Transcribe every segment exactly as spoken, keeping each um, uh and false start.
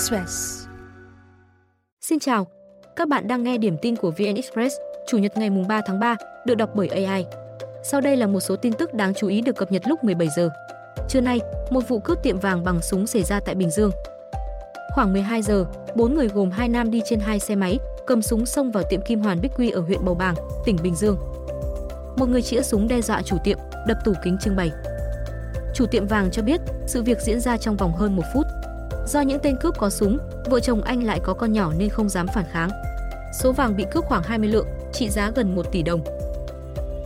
Express. Xin chào, các bạn đang nghe điểm tin của vê en Express, Chủ nhật ngày ba tháng ba, được đọc bởi a i. Sau đây là một số tin tức đáng chú ý được cập nhật lúc mười bảy giờ. Trưa nay, một vụ cướp tiệm vàng bằng súng xảy ra tại Bình Dương. Khoảng mười hai giờ, bốn người gồm hai nam đi trên hai xe máy, cầm súng xông vào tiệm Kim Hoàn Bích Quy ở huyện Bầu Bàng, tỉnh Bình Dương. Một người chĩa súng đe dọa chủ tiệm, đập tủ kính trưng bày. Chủ tiệm vàng cho biết, sự việc diễn ra trong vòng hơn một phút. Do những tên cướp có súng, vợ chồng anh lại có con nhỏ nên không dám phản kháng. Số vàng bị cướp khoảng hai mươi lượng, trị giá gần một tỷ đồng.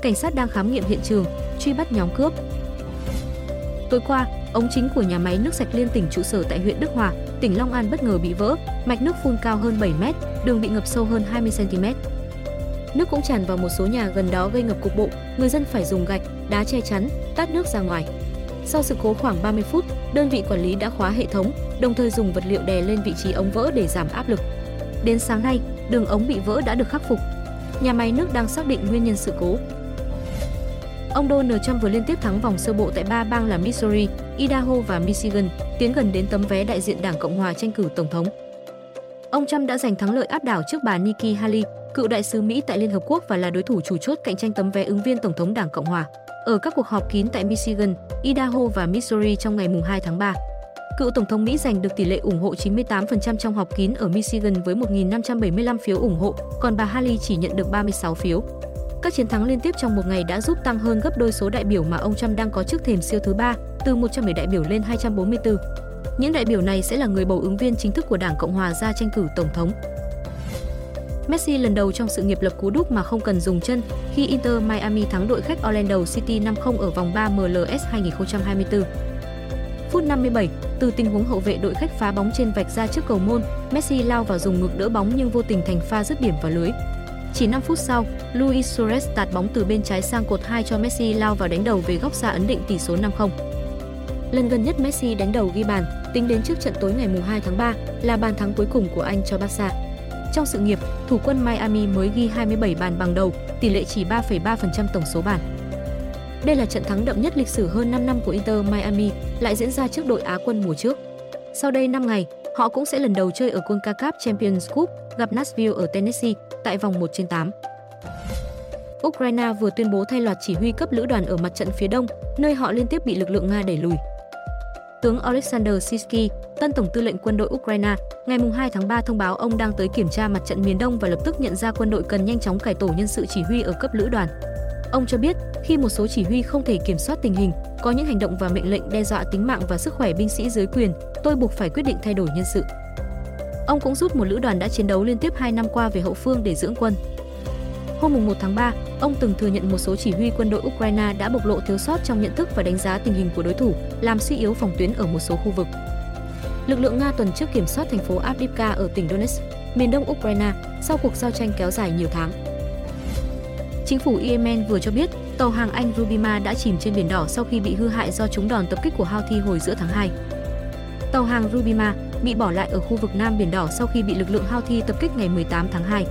Cảnh sát đang khám nghiệm hiện trường, truy bắt nhóm cướp. Tối qua, ống chính của nhà máy nước sạch liên tỉnh trụ sở tại huyện Đức Hòa, tỉnh Long An bất ngờ bị vỡ, mạch nước phun cao hơn bảy mét, đường bị ngập sâu hơn hai mươi xăng ti mét. Nước cũng tràn vào một số nhà gần đó gây ngập cục bộ, người dân phải dùng gạch, đá che chắn, tát nước ra ngoài. Sau sự cố khoảng ba mươi phút, đơn vị quản lý đã khóa hệ thống, đồng thời dùng vật liệu đè lên vị trí ống vỡ để giảm áp lực. Đến sáng nay, đường ống bị vỡ đã được khắc phục. Nhà máy nước đang xác định nguyên nhân sự cố. Ông Donald Trump vừa liên tiếp thắng vòng sơ bộ tại ba bang là Missouri, Idaho và Michigan, tiến gần đến tấm vé đại diện Đảng Cộng hòa tranh cử tổng thống. Ông Trump đã giành thắng lợi áp đảo trước bà Nikki Haley, cựu đại sứ Mỹ tại Liên Hợp Quốc và là đối thủ chủ chốt cạnh tranh tấm vé ứng viên tổng thống Đảng Cộng hòa ở các cuộc họp kín tại Michigan, Idaho và Missouri trong ngày hai tháng ba. Cựu tổng thống Mỹ giành được tỷ lệ ủng hộ chín mươi tám phần trăm trong họp kín ở Michigan với một nghìn năm trăm bảy mươi lăm phiếu ủng hộ, còn bà Haley chỉ nhận được ba mươi sáu phiếu. Các chiến thắng liên tiếp trong một ngày đã giúp tăng hơn gấp đôi số đại biểu mà ông Trump đang có trước thềm siêu thứ ba, từ một trăm mười đại biểu lên hai trăm bốn mươi tư. Những đại biểu này sẽ là người bầu ứng viên chính thức của Đảng Cộng hòa ra tranh cử tổng thống. Messi lần đầu trong sự nghiệp lập cú đúp mà không cần dùng chân khi Inter Miami thắng đội khách Orlando City năm không ở vòng ba M L S hai nghìn không trăm hai mươi tư. Phút năm mươi bảy, từ tình huống hậu vệ đội khách phá bóng trên vạch ra trước cầu môn, Messi lao vào dùng ngực đỡ bóng nhưng vô tình thành pha dứt điểm vào lưới. Chỉ năm phút sau, Luis Suarez tạt bóng từ bên trái sang cột hai cho Messi lao vào đánh đầu về góc xa ấn định tỷ số năm không. Lần gần nhất Messi đánh đầu ghi bàn, tính đến trước trận tối ngày hai tháng ba, là bàn thắng cuối cùng của anh cho Barca. Trong sự nghiệp, thủ quân Miami mới ghi hai mươi bảy bàn bằng đầu, tỷ lệ chỉ ba phẩy ba phần trăm tổng số bàn. Đây là trận thắng đậm nhất lịch sử hơn năm năm của Inter Miami, lại diễn ra trước đội Á quân mùa trước. Sau đây năm ngày, họ cũng sẽ lần đầu chơi ở CONCACAF Champions Cup, gặp Nashville ở Tennessee tại vòng một trên tám. Ukraine vừa tuyên bố thay loạt chỉ huy cấp lữ đoàn ở mặt trận phía đông, nơi họ liên tiếp bị lực lượng Nga đẩy lùi. Tướng Alexander Shishky, tân tổng tư lệnh quân đội Ukraine, ngày hai tháng ba thông báo ông đang tới kiểm tra mặt trận miền đông và lập tức nhận ra quân đội cần nhanh chóng cải tổ nhân sự chỉ huy ở cấp lữ đoàn. Ông cho biết, khi một số chỉ huy không thể kiểm soát tình hình, có những hành động và mệnh lệnh đe dọa tính mạng và sức khỏe binh sĩ dưới quyền, tôi buộc phải quyết định thay đổi nhân sự. Ông cũng rút một lữ đoàn đã chiến đấu liên tiếp hai năm qua về hậu phương để dưỡng quân. Hôm một tháng ba, ông từng thừa nhận một số chỉ huy quân đội Ukraine đã bộc lộ thiếu sót trong nhận thức và đánh giá tình hình của đối thủ, làm suy yếu phòng tuyến ở một số khu vực. Lực lượng Nga tuần trước kiểm soát thành phố Avdiivka ở tỉnh Donetsk, miền đông Ukraine, sau cuộc giao tranh kéo dài nhiều tháng. Chính phủ Yemen vừa cho biết, tàu hàng Anh Rubima đã chìm trên Biển Đỏ sau khi bị hư hại do trúng đòn tập kích của Houthi hồi giữa tháng hai. Tàu hàng Rubima bị bỏ lại ở khu vực Nam Biển Đỏ sau khi bị lực lượng Houthi tập kích ngày mười tám tháng hai.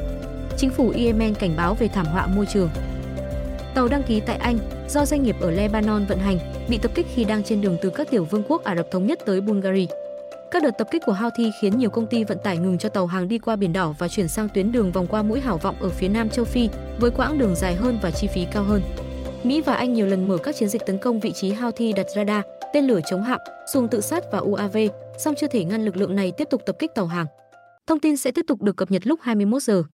Chính phủ Yemen cảnh báo về thảm họa môi trường. Tàu đăng ký tại Anh, do doanh nghiệp ở Lebanon vận hành, bị tập kích khi đang trên đường từ các tiểu vương quốc Ả Rập thống nhất tới Bulgaria. Các đợt tập kích của Houthi khiến nhiều công ty vận tải ngừng cho tàu hàng đi qua Biển Đỏ và chuyển sang tuyến đường vòng qua mũi Hảo Vọng ở phía Nam châu Phi, với quãng đường dài hơn và chi phí cao hơn. Mỹ và Anh nhiều lần mở các chiến dịch tấn công vị trí Houthi đặt radar, tên lửa chống hạm, xuồng tự sát và u a vê, song chưa thể ngăn lực lượng này tiếp tục tập kích tàu hàng. Thông tin sẽ tiếp tục được cập nhật lúc hai mươi mốt giờ.